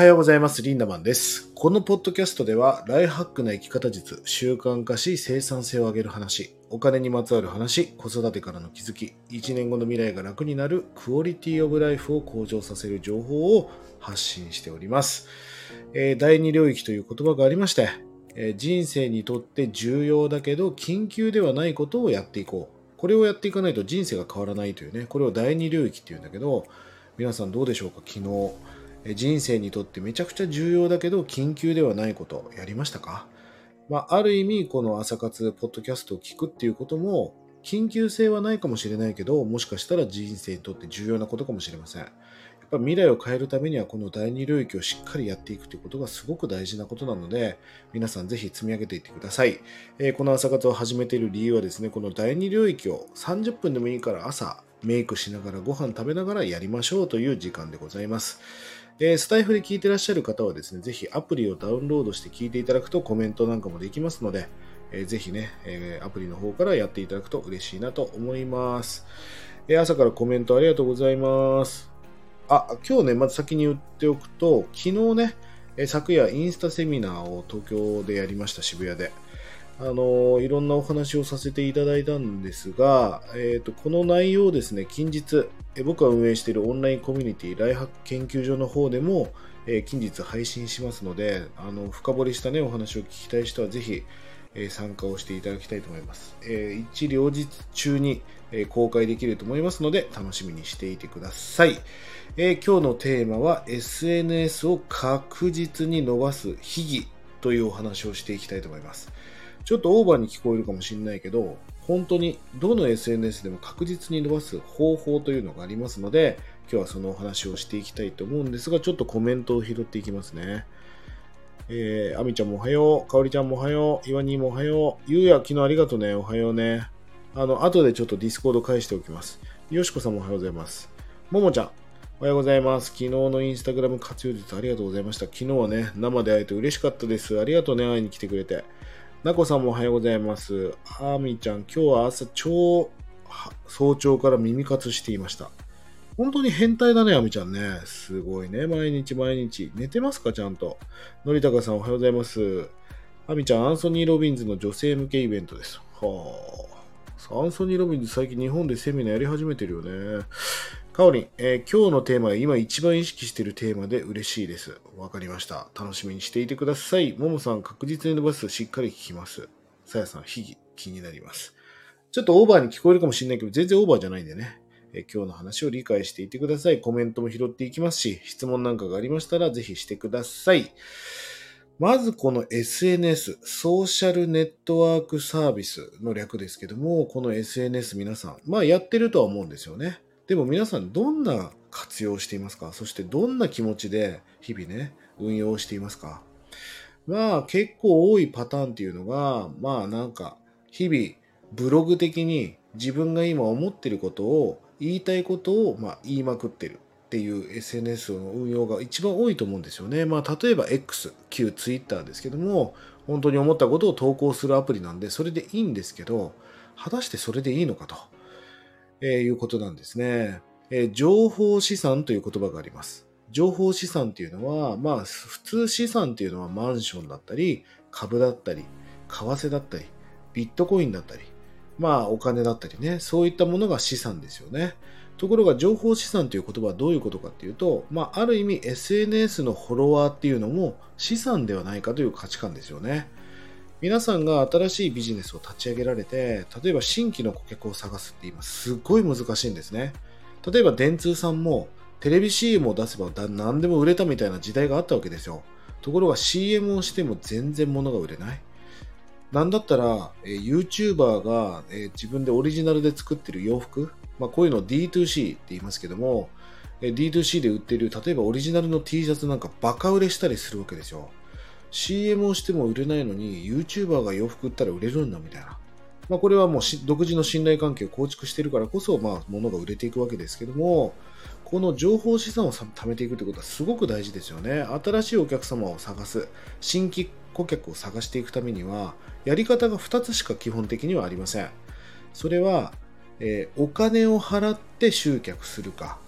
はようございます。リンダマンです。このポッドキャストでは、ライフハックな生き方術、習慣化し生産性を上げる話、お金にまつわる話、子育てからの気づき、1年後の未来が楽になるクオリティオブライフを向上させる情報を発信しております。第二領域という言葉がありまして、人生にとって重要だけど緊急ではないことをやっていこう。これをやっていかないと人生が変わらないというね、これを第二領域っていうんだけど、皆さんどうでしょうか。昨日人生にとってめちゃくちゃ重要だけど緊急ではないことやりましたか？ある意味この朝活ポッドキャストを聞くっていうことも緊急性はないかもしれないけど、もしかしたら人生にとって重要なことかもしれません。やっぱ未来を変えるためにはこの第二領域をしっかりやっていくということがすごく大事なことなので、皆さんぜひ積み上げていってください。この朝活を始めている理由はですね、この第二領域を30分でもいいから朝メイクしながらご飯食べながらやりましょうという時間でございます。スタイフで聞いてらっしゃる方はですね、ぜひアプリをダウンロードして聞いていただくとコメントなんかもできますので、ぜひね、アプリの方からやっていただくと嬉しいなと思います。朝からコメントありがとうございます。今日ね、まず先に言っておくと、昨日ね、昨夜インスタセミナーを東京でやりました、渋谷で。いろんなお話をさせていただいたんですが、この内容をですね、近日、僕が運営しているオンラインコミュニティライフハック研究所の方でも、近日配信しますので、深掘りしたね、お話を聞きたい人はぜひ、参加をしていただきたいと思います。一両日中に、公開できると思いますので、楽しみにしていてください。今日のテーマは SNS を確実に伸ばす秘技というお話をしていきたいと思います。ちょっとオーバーに聞こえるかもしれないけど、本当にどの SNS でも確実に伸ばす方法というのがありますので、今日はそのお話をしていきたいと思うんですが、ちょっとコメントを拾っていきますね。あみちゃんもおはよう、かおりちゃんもおはよう、いわにもおはよう、ゆうや昨日ありがとね、おはようね。後でちょっとディスコード返しておきます。よしこさんもおはようございます。ももちゃん、おはようございます。昨日のインスタグラム活用術ありがとうございました。昨日はね、生で会えて嬉しかったです。ありがとね、会いに来てくれて。なこさんもおはようございます。あみちゃん、今日は朝早朝から耳活していました。本当に変態だね、あみちゃんね。すごいね。毎日毎日。寝てますか、ちゃんと。のりたかさんおはようございます。あみちゃん、アンソニー・ロビンズの女性向けイベントです。はぁ。アンソニー・ロビンズ最近日本でセミナーやり始めてるよね。かおりん、今日のテーマは今一番意識しているテーマで嬉しいです。わかりました。楽しみにしていてください。ももさん、確実に伸ばす。しっかり聞きます。さやさん、秘技、気になります。ちょっとオーバーに聞こえるかもしれないけど、全然オーバーじゃないんでね。今日の話を理解していてください。コメントも拾っていきますし、質問なんかがありましたら、ぜひしてください。まずこの SNS、ソーシャルネットワークサービスの略ですけども、この SNS 皆さん、やってるとは思うんですよね。でも皆さんどんな活用をしていますか？そしてどんな気持ちで日々ね、運用していますか？結構多いパターンっていうのが、日々ブログ的に自分が今思ってることを、言いたいことを言いまくってるっていう SNS の運用が一番多いと思うんですよね。例えば X、旧 Twitter ですけども、本当に思ったことを投稿するアプリなんで、それでいいんですけど、果たしてそれでいいのかと。いうことなんですね。情報資産という言葉があります。情報資産っていうのは、普通資産っていうのはマンションだったり、株だったり、為替だったり、ビットコインだったり、お金だったりね、そういったものが資産ですよね。ところが情報資産という言葉はどういうことかっていうと、ある意味 SNS のフォロワーっていうのも資産ではないかという価値観ですよね。皆さんが新しいビジネスを立ち上げられて、例えば新規の顧客を探すって今すごい難しいんですね。例えば電通さんもテレビ CM を出せば何でも売れたみたいな時代があったわけですよ。ところが CM をしても全然物が売れない。なんだったら YouTuber が自分でオリジナルで作ってる洋服、こういうのを D2C って言いますけども、D2C で売ってる例えばオリジナルの T シャツなんかバカ売れしたりするわけですよ。CM をしても売れないのに YouTuber が洋服売ったら売れるんだみたいな、これはもう独自の信頼関係を構築しているからこそ、物が売れていくわけですけども、この情報資産を貯めていくということはすごく大事ですよね。新しいお客様を探す、新規顧客を探していくためにはやり方が2つしか基本的にはありません。それは、お金を払って集客するか、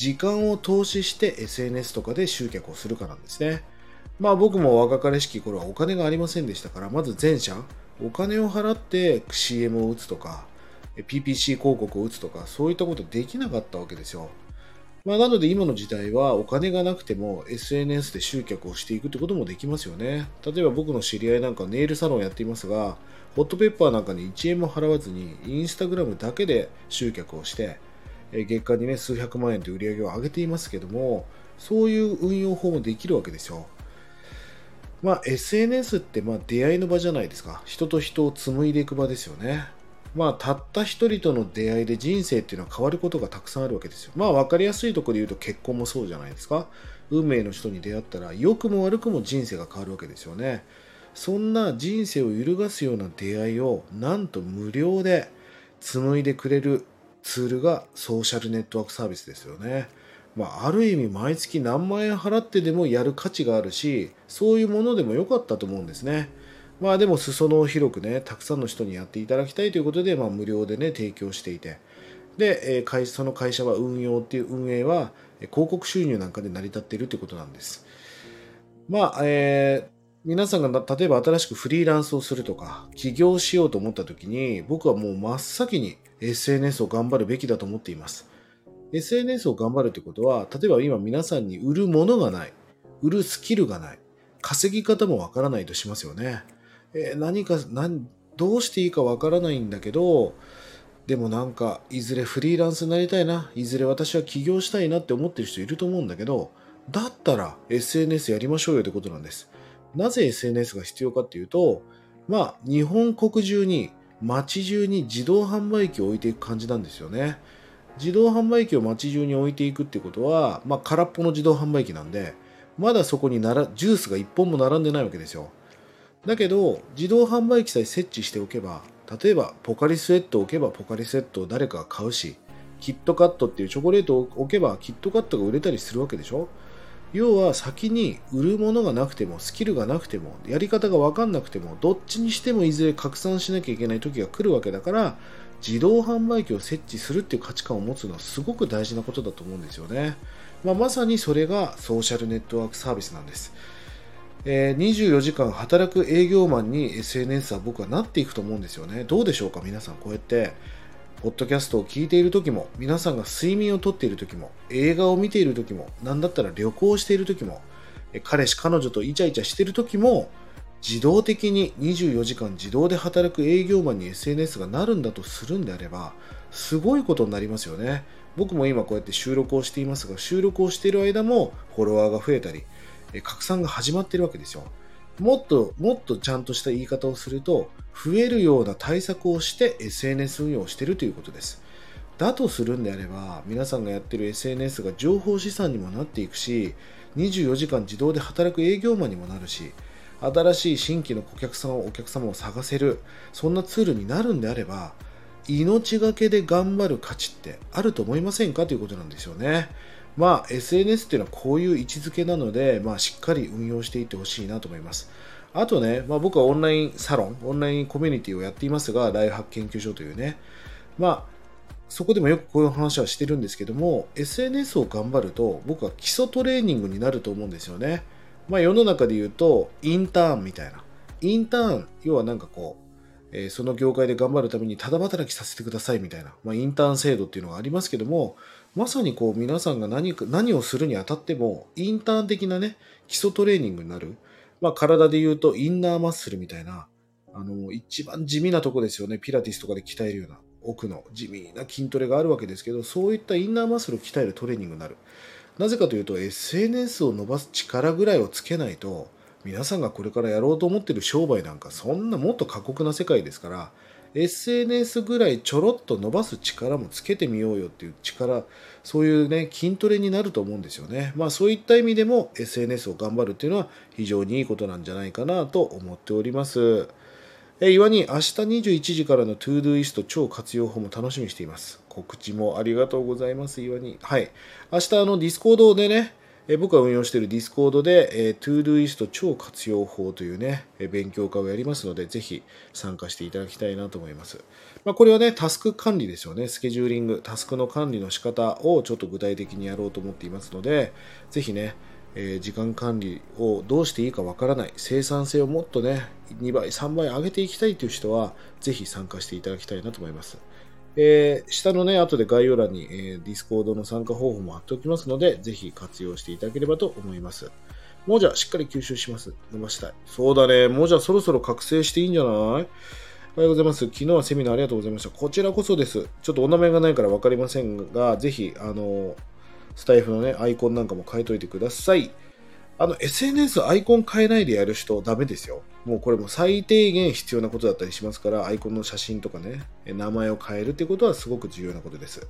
時間を投資して SNS とかで集客をするかなんですね。まあ僕も若かりしき頃はお金がありませんでしたから、まず全社お金を払って CM を打つとか PPC 広告を打つとか、そういったことできなかったわけですよ。まあ、なので今の時代はお金がなくても SNS で集客をしていくってこともできますよね。例えば僕の知り合いなんかネイルサロンやっていますが、ホットペッパーなんかに1円も払わずに Instagram だけで集客をして月間にね数百万円という売り上げを上げていますけども、そういう運用法もできるわけですよ。まあ SNS って出会いの場じゃないですか。人と人を紡いでいく場ですよね。まあ、たった一人との出会いで人生っていうのは変わることがたくさんあるわけですよ。まあ、分かりやすいところで言うと結婚もそうじゃないですか。運命の人に出会ったら良くも悪くも人生が変わるわけですよね。そんな人生を揺るがすような出会いをなんと無料で紡いでくれるツールがソーシャルネットワークサービスですよね。まあ、ある意味毎月何万円払ってでもやる価値があるし、そういうものでも良かったと思うんですね。まあでも裾野を広くね、たくさんの人にやっていただきたいということで、まあ無料でね、提供していて。で、その会社は運営は広告収入なんかで成り立っているということなんです。まあ、皆さんが例えば新しくフリーランスをするとか、起業しようと思った時に、僕はもう真っ先に SNS を頑張るべきだと思っています。SNS を頑張るということは、例えば今皆さんに売るものがない、売るスキルがない、稼ぎ方もわからないとしますよね。どうしていいかわからないんだけど、でもなんかいずれフリーランスになりたいな、いずれ私は起業したいなって思ってる人いると思うんだけど、だったら SNS やりましょうよってことなんです。なぜ SNS が必要かっていうと、まあ日本国中に街中に自動販売機を置いていく感じなんですよね。自動販売機を街中に置いていくってことは、まあ空っぽの自動販売機なんで、まだそこにジュースが1本も並んでないわけですよ。だけど自動販売機さえ設置しておけば、例えばポカリスエットを置けばポカリスエットを誰かが買うし、キットカットっていうチョコレートを置けばキットカットが売れたりするわけでしょ。要は先に売るものがなくても、スキルがなくても、やり方が分かんなくても、どっちにしてもいずれ拡散しなきゃいけない時が来るわけだから、自動販売機を設置するっていう価値観を持つのはすごく大事なことだと思うんですよね。まさにそれがソーシャルネットワークサービスなんです。24時間働く営業マンに SNS は僕はなっていくと思うんですよね。どうでしょうか皆さん。こうやってポッドキャストを聞いている時も、皆さんが睡眠をとっている時も、映画を見ている時も、何だったら旅行している時も、彼氏彼女とイチャイチャしている時も、自動的に24時間自動で働く営業マンに SNS がなるんだとするんであれば、すごいことになりますよね。僕も今こうやって収録をしていますが、収録をしている間もフォロワーが増えたり拡散が始まっているわけですよ。もっとちゃんとした言い方をすると、増えるような対策をして SNS 運用をしているということです。だとするんであれば、皆さんがやっている SNS が情報資産にもなっていくし、24時間自動で働く営業マンにもなるし、新しい新規のお客様を探せる、そんなツールになるんであれば、命がけで頑張る価値ってあると思いませんかということなんですよね。まあ、SNS っていうのはこういう位置づけなので、しっかり運用していってほしいなと思います。あとね、僕はオンラインコミュニティをやっていますが、ライフハック研究所というね、そこでもよくこういう話はしてるんですけども、SNS を頑張ると僕は基礎トレーニングになると思うんですよね。世の中で言うと、インターンみたいな。インターン、要はなんかこう、その業界で頑張るためにただ働きさせてくださいみたいな、インターン制度っていうのがありますけども、まさにこう皆さんが何をするにあたってもインターン的なね、基礎トレーニングになる。体で言うとインナーマッスルみたいな、一番地味なとこですよね。ピラティスとかで鍛えるような奥の地味な筋トレがあるわけですけど、そういったインナーマッスルを鍛えるトレーニングになる。なぜかというと SNS を伸ばす力ぐらいをつけないと、皆さんがこれからやろうと思っている商売なんか、そんなもっと過酷な世界ですから、 SNS ぐらいちょろっと伸ばす力もつけてみようよっていう力、そういうね、筋トレになると思うんですよね。そういった意味でも SNS を頑張るっていうのは非常にいいことなんじゃないかなと思っております。岩に明日21時からのトゥードゥイスト超活用法も楽しみにしています。告知もありがとうございます、岩に。はい、明日Discordでね、僕が運用している Discord で To-Do List 超活用法というね、勉強会をやりますので、ぜひ参加していただきたいなと思います。まあ、これはね、タスク管理ですよね。スケジューリング、タスクの管理の仕方をちょっと具体的にやろうと思っていますので、ぜひね、時間管理をどうしていいかわからない、生産性をもっとね、2倍、3倍上げていきたいという人は、ぜひ参加していただきたいなと思います。下のね、後で概要欄に、Discord の参加方法も貼っておきますので、ぜひ活用していただければと思います。もうじゃあしっかり吸収します。伸ばしたい。そうだね。もうじゃあそろそろ覚醒していいんじゃない？おはようございます。昨日はセミナーありがとうございました。こちらこそです。ちょっとお名前がないから分かりませんが、ぜひ、スタイフのね、アイコンなんかも変えといてください。SNS アイコン変えないでやる人ダメですよ。もうこれも最低限必要なことだったりしますから、アイコンの写真とかね、名前を変えるってことはすごく重要なことです。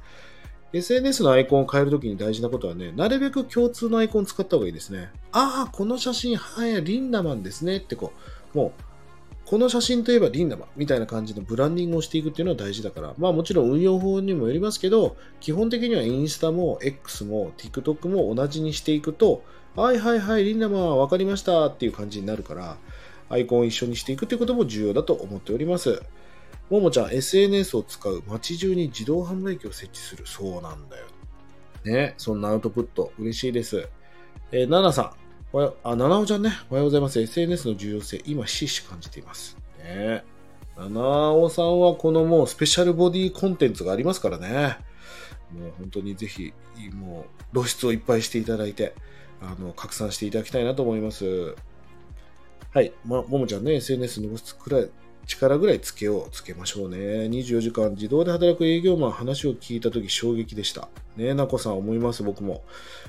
SNS のアイコンを変えるときに大事なことはね、なるべく共通のアイコン使った方がいいですね。ああ、この写真、はい、リンダマンですねってこう、もう、この写真といえばリンダマンみたいな感じのブランディングをしていくっていうのは大事だから、まあもちろん運用法にもよりますけど、基本的にはインスタも X も TikTok も同じにしていくと、はいはいはい、リンダマンわかりましたっていう感じになるから、アイコンを一緒にしていくってことも重要だと思っております。ももちゃん、SNS を使う街中に自動販売機を設置する。そうなんだよ。ね、そんなアウトプット嬉しいです。ナナさん。ななおちゃんね、おはようございます。SNS の重要性、今、ひしひし感じています。ね、ななおさんは、このもう、スペシャルボディコンテンツがありますからね。もう、本当にぜひ、もう、露出をいっぱいしていただいて、拡散していただきたいなと思います。はい、ももちゃんね、SNS の力ぐらいつけましょうね。24時間自動で働く営業マン、話を聞いたとき衝撃でした。ね、なこさん思います、僕も。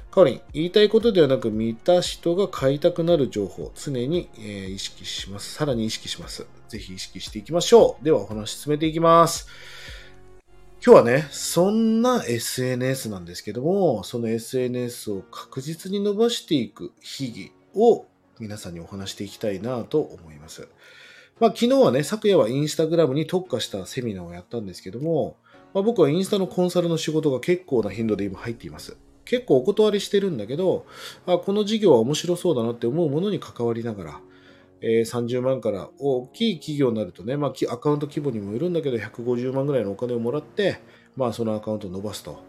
かおりん、言いたいことではなく、見た人が買いたくなる情報、常に、意識します。さらに意識します。ぜひ意識していきましょう。では、お話進めていきます。今日はね、そんな SNS なんですけども、その SNS を確実に伸ばしていく秘技を皆さんにお話していきたいなと思います。まあ、昨日はね、昨夜はインスタグラムに特化したセミナーをやったんですけども、まあ、僕はインスタのコンサルの仕事が結構な頻度で今入っています。結構お断りしてるんだけど、あ、この事業は面白そうだなって思うものに関わりながら、30万から大きい企業になるとね、まあ、アカウント規模にもよるんだけど、150万ぐらいのお金をもらって、まあ、そのアカウントを伸ばすと。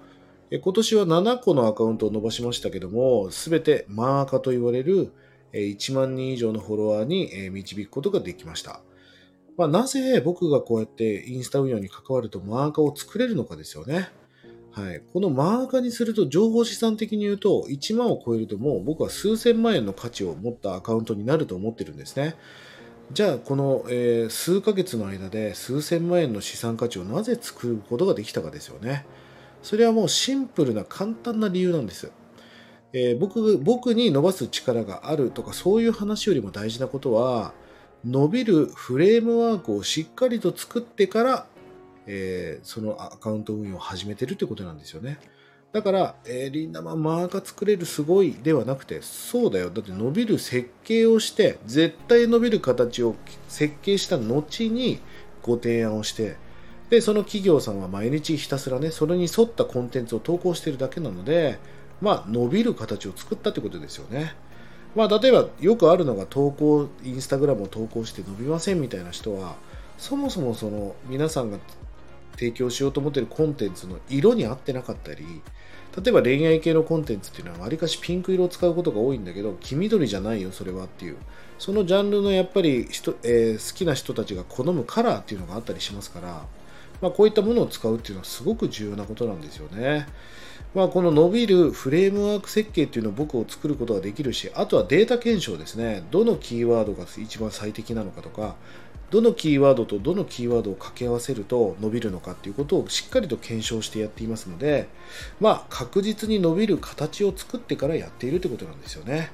今年は7個のアカウントを伸ばしましたけども、すべてマーカと言われる、1万人以上のフォロワーに導くことができました。まあ、なぜ僕がこうやってインスタ運用に関わるとマーカーを作れるのかですよね。はい。このマーカーにすると情報資産的に言うと1万を超えるともう僕は数千万円の価値を持ったアカウントになると思ってるんですね。じゃあこの数ヶ月の間で数千万円の資産価値をなぜ作ることができたかですよね。それはもうシンプルな簡単な理由なんです。僕に伸ばす力があるとかそういう話よりも大事なことは伸びるフレームワークをしっかりと作ってから、そのアカウント運用を始めてるということなんですよね。だから、リンダマンマーカー作れるすごいではなくてそうだよ。だって伸びる設計をして絶対伸びる形を設計した後にご提案をしてでその企業さんは毎日ひたすらねそれに沿ったコンテンツを投稿しているだけなのでまあ、伸びる形を作ったってことですよね。まあ、例えばよくあるのがインスタグラムを投稿して伸びませんみたいな人は、そもそもその皆さんが提供しようと思っているコンテンツの色に合ってなかったり、例えば恋愛系のコンテンツっていうのはわりかしピンク色を使うことが多いんだけど、黄緑じゃないよそれはっていう、そのジャンルのやっぱり好きな人たちが好むカラーっていうのがあったりしますから、まあ、こういったものを使うっていうのはすごく重要なことなんですよね。まあ、この伸びるフレームワーク設計というのを僕を作ることができるし、あとはデータ検証ですね。どのキーワードが一番最適なのかとか、どのキーワードとどのキーワードを掛け合わせると伸びるのかということをしっかりと検証してやっていますので、まあ、確実に伸びる形を作ってからやっているということなんですよね。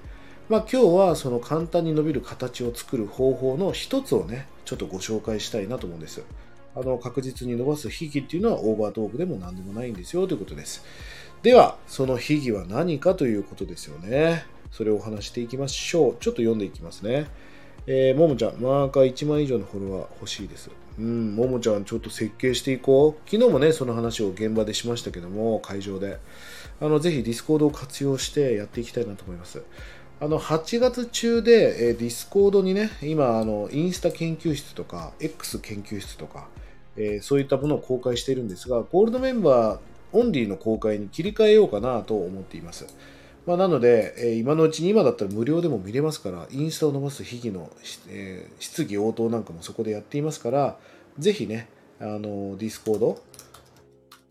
まあ、今日はその簡単に伸びる形を作る方法の一つをね、ちょっとご紹介したいなと思うんです。確実に伸ばす秘技っていうのはオーバートークでも何でもないんですよということです。では、その秘技は何かということですよね。それをお話していきましょう。ちょっと読んでいきますね。ももちゃん、マーカー1万以上のフォロワー欲しいです。ももちゃんちょっと設計していこう。昨日もねその話を現場でしましたけども、会場でぜひ Discord を活用してやっていきたいなと思います。8月中でDiscordにね、今インスタ研究室とか X 研究室とか、そういったものを公開しているんですが、ゴールドメンバーオンリーの公開に切り替えようかなと思っています。なので、今のうちに、今だったら無料でも見れますから、インスタを伸ばす秘技の、質疑応答なんかもそこでやっていますから、ぜひね、Discord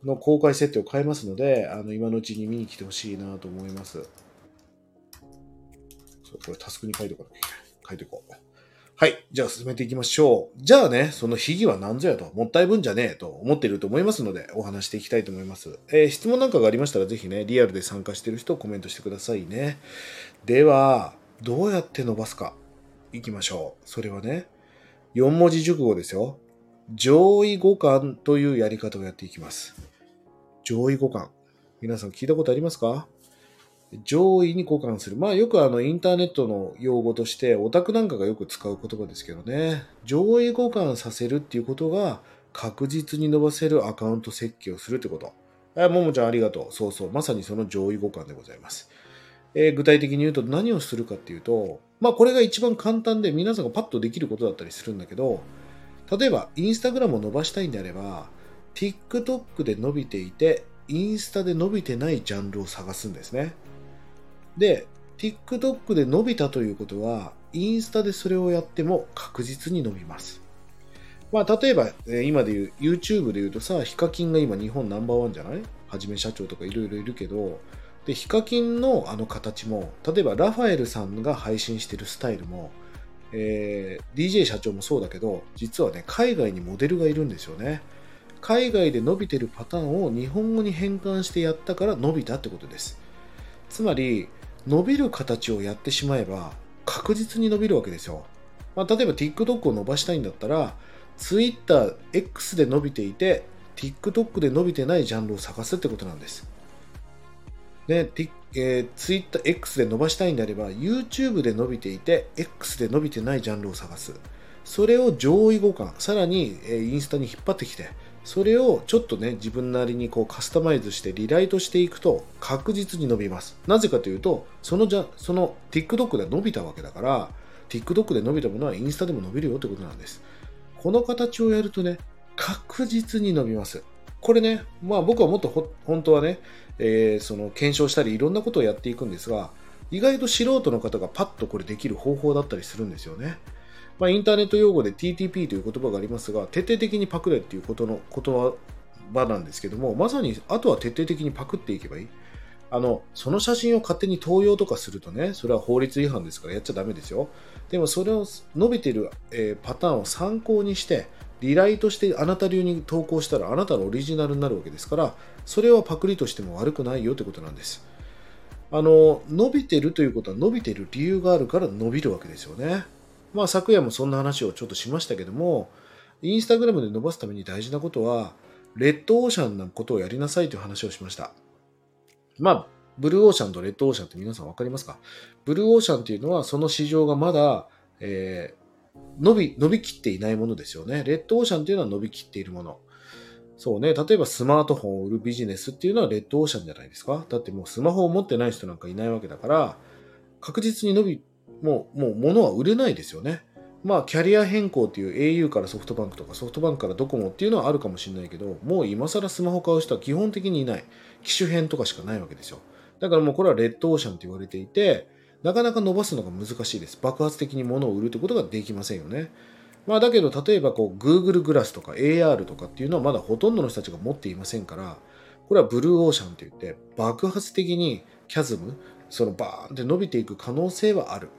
の公開設定を変えますので、今のうちに見に来てほしいなと思います。そう、これタスクに書いておこう。書いておこう。はい。じゃあ進めていきましょう。じゃあね、その秘技は何ぞやと、もったいぶんじゃねえと思っていると思いますので、お話していきたいと思います。質問なんかがありましたら、ぜひね、リアルで参加している人をコメントしてくださいね。では、どうやって伸ばすか。いきましょう。それはね、4文字熟語ですよ。上位互換というやり方をやっていきます。上位互換。皆さん聞いたことありますか？上位に互換する。よくインターネットの用語として、オタクなんかがよく使う言葉ですけどね。上位互換させるっていうことが、確実に伸ばせるアカウント設計をするってこと。ももちゃんありがとう。そうそう。まさにその上位互換でございます。具体的に言うと何をするかっていうと、これが一番簡単で皆さんがパッとできることだったりするんだけど、例えば、インスタグラムを伸ばしたいんであれば、TikTok で伸びていて、インスタで伸びてないジャンルを探すんですね。で、TikTok で伸びたということは、インスタでそれをやっても確実に伸びます。例えば、今で言う、YouTube で言うとさ、ヒカキンが今日本ナンバー1じゃない？はじめ社長とかいろいろいるけど、で、ヒカキンの形も、例えばラファエルさんが配信してるスタイルも、DJ 社長もそうだけど、実はね、海外にモデルがいるんですよね。海外で伸びてるパターンを日本語に変換してやったから伸びたってことです。つまり、伸びる形をやってしまえば確実に伸びるわけですよ。例えば TikTok を伸ばしたいんだったら Twitter、X で伸びていて TikTok で伸びてないジャンルを探すってことなんです。で、Twitter、X で伸ばしたいんであれば YouTube で伸びていて X で伸びてないジャンルを探す。それを上位互換、さらにインスタに引っ張ってきて、それをちょっとね、自分なりにこうカスタマイズしてリライトしていくと確実に伸びます。なぜかというと、その TikTok で伸びたわけだから、TikTok で伸びたものはインスタでも伸びるよってことなんです。この形をやるとね、確実に伸びます。これね、僕はもっと本当はね、検証したりいろんなことをやっていくんですが、意外と素人の方がパッとこれできる方法だったりするんですよね。インターネット用語で TTP という言葉がありますが、徹底的にパクれっていうことの言葉なんですけども、まさにあとは徹底的にパクっていけばいい。その写真を勝手に盗用とかするとね、それは法律違反ですからやっちゃダメですよ。でもそれを伸びている、パターンを参考にして、リライトしてあなた流に投稿したらあなたのオリジナルになるわけですから、それはパクリとしても悪くないよってことなんです。伸びているということは伸びている理由があるから伸びるわけですよね。昨夜もそんな話をちょっとしましたけども、インスタグラムで伸ばすために大事なことは、レッドオーシャンなことをやりなさいという話をしました。ブルーオーシャンとレッドオーシャンって皆さん分かりますか？ブルーオーシャンっていうのは、その市場がまだ、伸びきっていないものですよね。レッドオーシャンっていうのは伸びきっているもの。そうね、例えばスマートフォンを売るビジネスっていうのはレッドオーシャンじゃないですか。だってもうスマホを持ってない人なんかいないわけだから、確実にもう物は売れないですよね。キャリア変更っていう au からソフトバンクとかソフトバンクからドコモっていうのはあるかもしれないけど、もう今更スマホ買う人は基本的にいない。機種変とかしかないわけですよ。だからもうこれはレッドオーシャンって言われていて、なかなか伸ばすのが難しいです。爆発的に物を売るってことができませんよね。だけど例えばGoogle Glass とか AR とかっていうのはまだほとんどの人たちが持っていませんから、これはブルーオーシャンって言って爆発的にキャズム、バーンって伸びていく可能性はある。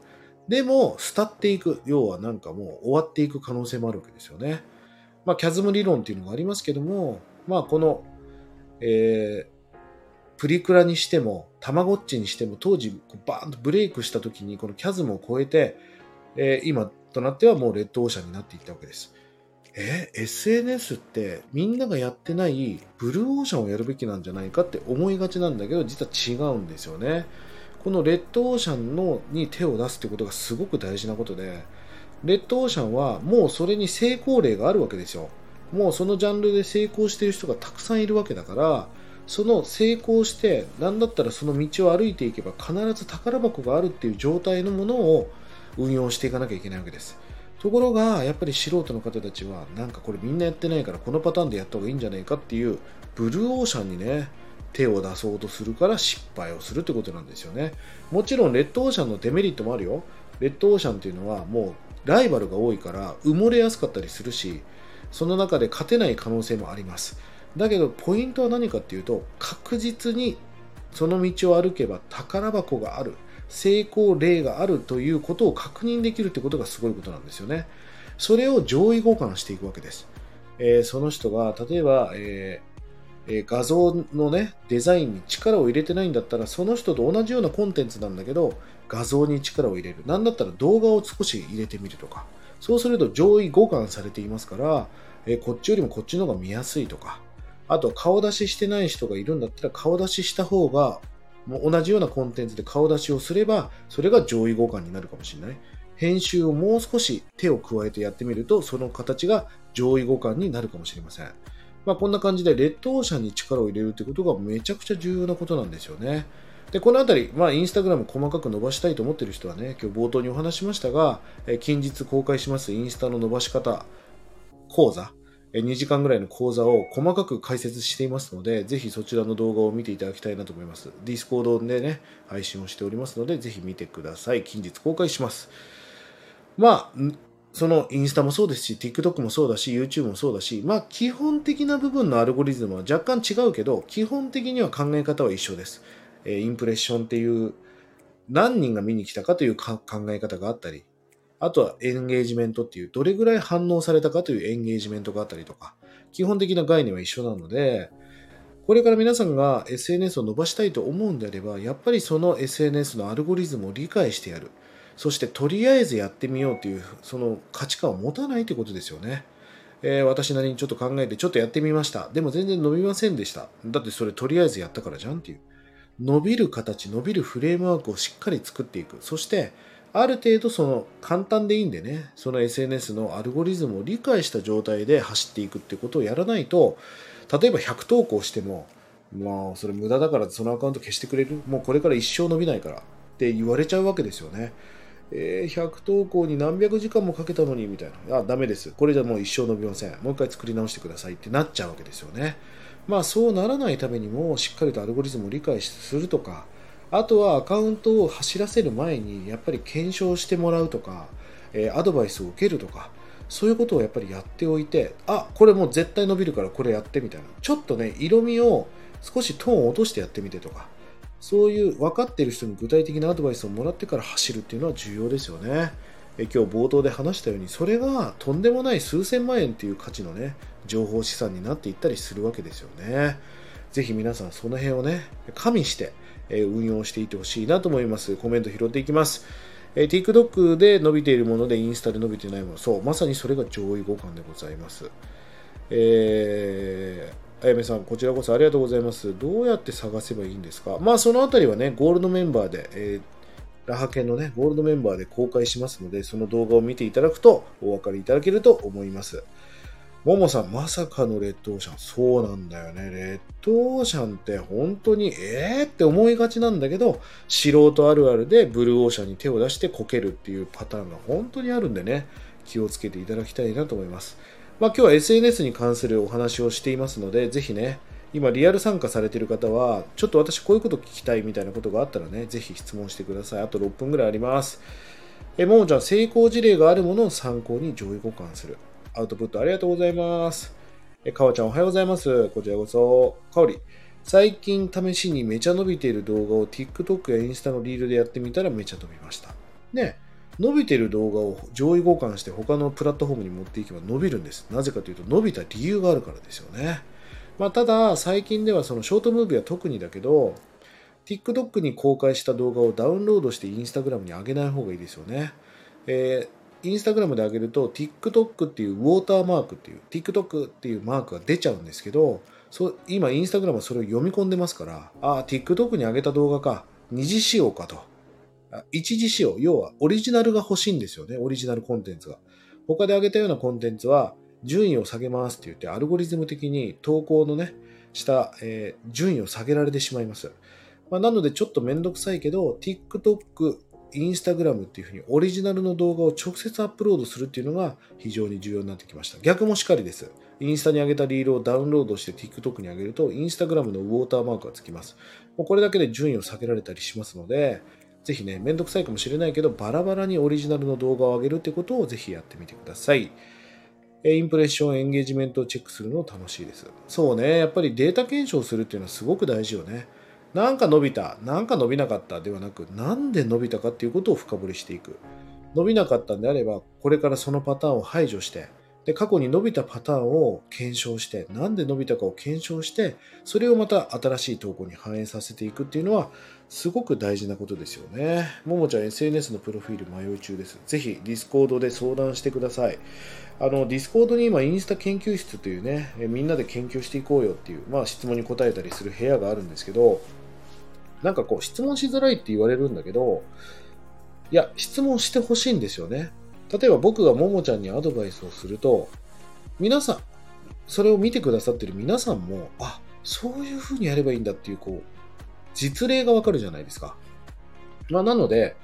でも、廃っていく。要はもう終わっていく可能性もあるわけですよね。キャズム理論っていうのがありますけども、この、プリクラにしても、たまごっちにしても、当時、バーンとブレイクした時に、このキャズムを超えて、今となってはもうレッドオーシャンになっていったわけです。SNS ってみんながやってないブルーオーシャンをやるべきなんじゃないかって思いがちなんだけど、実は違うんですよね。このレッドオーシャンに手を出すってことがすごく大事なことで、レッドオーシャンはもうそれに成功例があるわけですよ。もうそのジャンルで成功している人がたくさんいるわけだから、その成功して何だったらその道を歩いていけば必ず宝箱があるっていう状態のものを運用していかなきゃいけないわけです。ところがやっぱり素人の方たちはなんかこれみんなやってないからこのパターンでやった方がいいんじゃないかっていうブルーオーシャンにね手を出そうとするから失敗をするってことなんですよね。もちろんレッドオーシャンのデメリットもあるよ。レッドオーシャンっていうのはもうライバルが多いから埋もれやすかったりするし、その中で勝てない可能性もあります。だけどポイントは何かっていうと、確実にその道を歩けば宝箱がある、成功例があるということを確認できるってことがすごいことなんですよね。それを上位互換していくわけです。その人が例えば、画像のねデザインに力を入れてないんだったら、その人と同じようなコンテンツなんだけど画像に力を入れる、なんだったら動画を少し入れてみるとか、そうすると上位互換されていますから、こっちよりもこっちの方が見やすいとか、あと顔出ししてない人がいるんだったら顔出しした方が同じようなコンテンツで顔出しをすればそれが上位互換になるかもしれない。編集をもう少し手を加えてやってみるとその形が上位互換になるかもしれません。こんな感じでレッドオーシャンに力を入れるってことがめちゃくちゃ重要なことなんですよね。でこのあたり、インスタグラム細かく伸ばしたいと思っている人はね、今日冒頭にお話しましたが、近日公開しますインスタの伸ばし方講座、2時間ぐらいの講座を細かく解説していますので、ぜひそちらの動画を見ていただきたいなと思います。 Discord でね配信をしておりますので、ぜひ見てください。近日公開します。そのインスタもそうですし TikTok もそうだし YouTube もそうだし、基本的な部分のアルゴリズムは若干違うけど基本的には考え方は一緒です。インプレッションっていう何人が見に来たかという考え方があったり、あとはエンゲージメントっていうどれぐらい反応されたかというエンゲージメントがあったりとか、基本的な概念は一緒なので、これから皆さんが SNS を伸ばしたいと思うんであれば、やっぱりその SNS のアルゴリズムを理解してやる、そしてとりあえずやってみようというその価値観を持たないということですよね。私なりにちょっと考えてちょっとやってみました、でも全然伸びませんでした、だってそれとりあえずやったからじゃんっていう、伸びる形、伸びるフレームワークをしっかり作っていく。そしてある程度その簡単でいいんでね、その SNS のアルゴリズムを理解した状態で走っていくってことをやらないと、例えば100投稿しても、それ無駄だからそのアカウント消してくれる？もうこれから一生伸びないからって言われちゃうわけですよね。100投稿に何百時間もかけたのにみたいな、ダメです、これじゃもう一生伸びません、もう一回作り直してくださいってなっちゃうわけですよね。そうならないためにもしっかりとアルゴリズムを理解するとか、あとはアカウントを走らせる前にやっぱり検証してもらうとか、アドバイスを受けるとか、そういうことをやっぱりやっておいて、これもう絶対伸びるからこれやってみたいな、ちょっとね色味を少しトーンを落としてやってみてとか、そういう分かっている人に具体的なアドバイスをもらってから走るっていうのは重要ですよね。今日冒頭で話したように、それがとんでもない数千万円っていう価値のね情報資産になっていったりするわけですよね。ぜひ皆さんその辺をね加味して運用していってほしいなと思います。コメント拾っていきます。TikTok で伸びているものでインスタで伸びてないもの、そうまさにそれが上位互換でございます。あやめさん、こちらこそありがとうございます。どうやって探せばいいんですか？そのあたりはねゴールドメンバーで、ラハ研のねゴールドメンバーで公開しますので、その動画を見ていただくとお分かりいただけると思います。ももさん、まさかのレッドオーシャン。そうなんだよね。レッドオーシャンって本当にって思いがちなんだけど、素人あるあるでブルーオーシャンに手を出してこけるっていうパターンが本当にあるんでね、気をつけていただきたいなと思います。今日は SNS に関するお話をしていますので、ぜひね今リアル参加されている方はちょっと私こういうこと聞きたいみたいなことがあったらね、ぜひ質問してください。あと6分ぐらいあります。ももちゃん、成功事例があるものを参考に上位互換する。アウトプットありがとうございます。かわちゃん、おはようございます。こちらこそ。かおり、最近試しにめちゃ伸びている動画を TikTok やインスタのリールでやってみたらめちゃ伸びましたね。伸びている動画を上位互換して他のプラットフォームに持っていけば伸びるんです。なぜかというと伸びた理由があるからですよね。ただ最近ではそのショートムービーは特にだけど、 TikTok に公開した動画をダウンロードして Instagram に上げない方がいいですよね。Instagram で上げると TikTok っていうウォーターマークっていう TikTok っていうマークが出ちゃうんですけど、今 Instagram はそれを読み込んでますから、TikTok に上げた動画か二次使用かと一次使用、要はオリジナルが欲しいんですよね、オリジナルコンテンツが。他で挙げたようなコンテンツは順位を下げますって言ってアルゴリズム的に投稿のね、下、順位を下げられてしまいます。なのでちょっとめんどくさいけど TikTok、Instagram っていうふうにオリジナルの動画を直接アップロードするっていうのが非常に重要になってきました。逆もしかりです。インスタに上げたリールをダウンロードして TikTok に上げると Instagram のウォーターマークがつきます。もうこれだけで順位を下げられたりしますので、ぜひね、めんどくさいかもしれないけど、バラバラにオリジナルの動画を上げるってことをぜひやってみてください。インプレッション、エンゲージメントをチェックするの楽しいです。そうね、やっぱりデータ検証するっていうのはすごく大事よね。なんか伸びた、なんか伸びなかったではなく、なんで伸びたかっていうことを深掘りしていく。伸びなかったんであれば、これからそのパターンを排除して、で過去に伸びたパターンを検証して、なんで伸びたかを検証して、それをまた新しい投稿に反映させていくっていうのは、すごく大事なことですよね。ももちゃん SNS のプロフィール迷い中です。ぜひ Discord で相談してください。Discord に今インスタ研究室というね、みんなで研究していこうよっていう、質問に答えたりする部屋があるんですけど、なんかこう質問しづらいって言われるんだけど、いや、質問してほしいんですよね。例えば僕がももちゃんにアドバイスをすると、皆さん、それを見てくださってる皆さんも、あ、そういうふうにやればいいんだっていう、こう、実例がわかるじゃないですか。なので、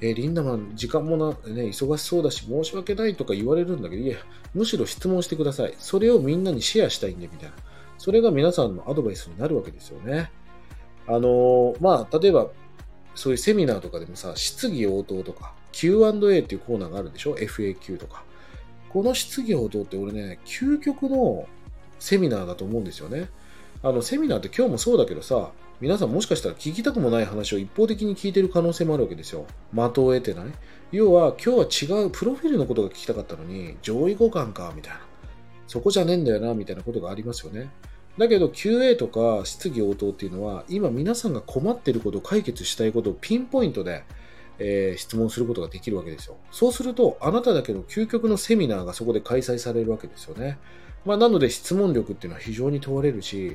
リンダマン、時間もね、忙しそうだし、申し訳ないとか言われるんだけど、いや、むしろ質問してください。それをみんなにシェアしたいんで、みたいな。それが皆さんのアドバイスになるわけですよね。例えば、そういうセミナーとかでもさ、質疑応答とか、Q&A っていうコーナーがあるでしょ ?FAQ とか。この質疑応答って俺ね、究極のセミナーだと思うんですよね。セミナーって今日もそうだけどさ、皆さんもしかしたら聞きたくもない話を一方的に聞いてる可能性もあるわけですよ。的を得てない。要は今日は違うプロフィールのことが聞きたかったのに、上位互換か、みたいな。そこじゃねえんだよな、みたいなことがありますよね。だけど QA とか質疑応答っていうのは、今皆さんが困ってること、解決したいことをピンポイントで、質問することができるわけですよ。そうすると、あなただけの究極のセミナーがそこで開催されるわけですよね。なので質問力っていうのは非常に問われるし、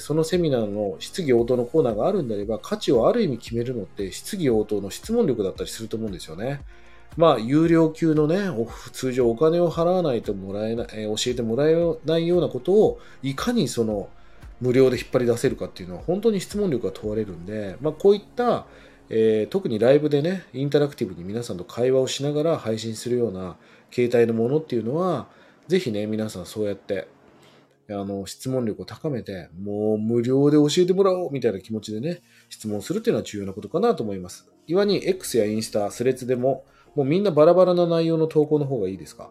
そのセミナーの質疑応答のコーナーがあるんであれば、価値をある意味決めるのって質疑応答の質問力だったりすると思うんですよね。有料級のね、通常お金を払わないともらえない、教えてもらえないようなことを、いかにその無料で引っ張り出せるかっていうのは、本当に質問力が問われるんで、こういった、特にライブでね、インタラクティブに皆さんと会話をしながら配信するような携帯のものっていうのは、ぜひね、皆さんそうやって、質問力を高めて、もう無料で教えてもらおうみたいな気持ちでね、質問するっていうのは重要なことかなと思います。岩に X やインスタ、スレッズでも、もうみんなバラバラな内容の投稿の方がいいですか？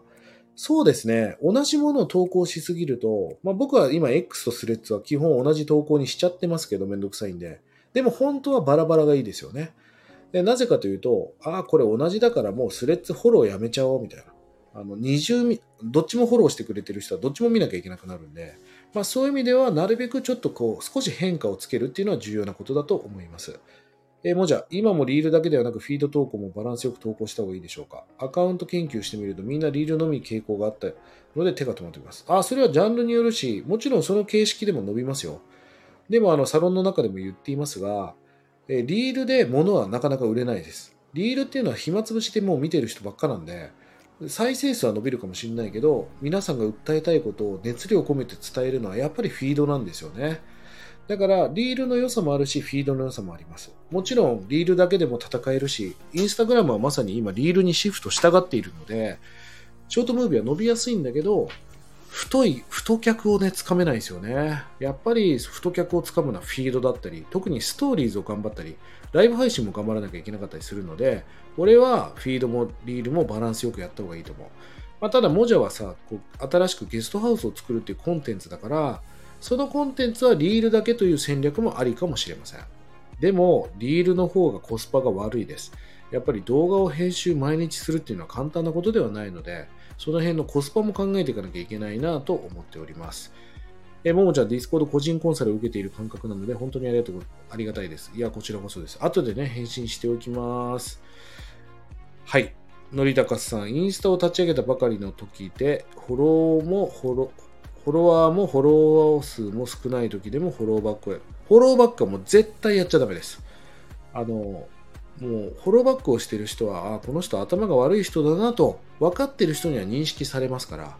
そうですね。同じものを投稿しすぎると、僕は今 X とスレッズは基本同じ投稿にしちゃってますけど、めんどくさいんで。でも本当はバラバラがいいですよね。で、なぜかというと、これ同じだからもうスレッズフォローやめちゃおうみたいな。どっちもフォローしてくれてる人はどっちも見なきゃいけなくなるんで、そういう意味ではなるべくちょっとこう少し変化をつけるっていうのは重要なことだと思います。もじゃ、今もリールだけではなくフィード投稿もバランスよく投稿した方がいいでしょうか。アカウント研究してみるとみんなリールのみ傾向があったので手が止まっています。それはジャンルによるし、もちろんその形式でも伸びますよ。でもサロンの中でも言っていますが、リールで物はなかなか売れないです。リールっていうのは暇つぶしでもう見てる人ばっかなんで、再生数は伸びるかもしれないけど、皆さんが訴えたいことを熱量を込めて伝えるのはやっぱりフィードなんですよね。だから、リールの良さもあるし、フィードの良さもあります。もちろん、リールだけでも戦えるし、インスタグラムはまさに今、リールにシフトしたがっているので、ショートムービーは伸びやすいんだけど、太客をね、つかめないですよね。やっぱり、太客をつかむのはフィードだったり、特にストーリーズを頑張ったり、ライブ配信も頑張らなきゃいけなかったりするので、俺はフィードもリールもバランスよくやった方がいいと思う。ただ、もじゃはさ、新しくゲストハウスを作るっていうコンテンツだから、そのコンテンツはリールだけという戦略もありかもしれません。でも、リールの方がコスパが悪いです。やっぱり動画を編集毎日するっていうのは簡単なことではないので、その辺のコスパも考えていかなきゃいけないなと思っております。ももちゃん、Discord 個人コンサルを受けている感覚なので、本当にありがたいです。いや、こちらこそです。後でね、返信しておきます。はい。のりたかさん、インスタを立ち上げたばかりの時で、フォロワーもフォロワー数も少ない時でもフォローバックをやる。フォローバックはもう絶対やっちゃダメです。もうフォローバックをしている人は、この人頭が悪い人だなと分かっている人には認識されますから、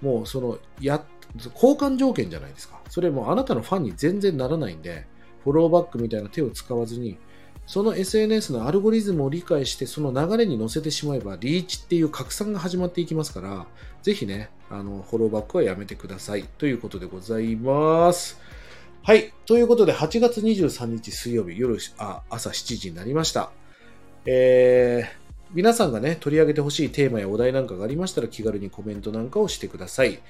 もうその交換条件じゃないですか。それもあなたのファンに全然ならないんで、フォローバックみたいな手を使わずに、その SNS のアルゴリズムを理解して、その流れに乗せてしまえば、リーチっていう拡散が始まっていきますから、ぜひね、フォローバックはやめてください。ということでございます。はい。ということで、8月23日水曜日、朝7時になりました。皆さんがね、取り上げてほしいテーマやお題なんかがありましたら、気軽にコメントなんかをしてください。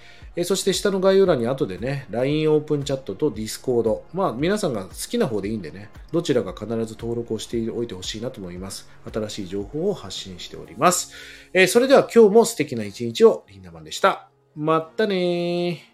そして下の概要欄に後でね、LINE オープンチャットと Discord。皆さんが好きな方でいいんでね、どちらか必ず登録をしておいてほしいなと思います。新しい情報を発信しております。それでは今日も素敵な一日を、リンダマンでした。まったねー。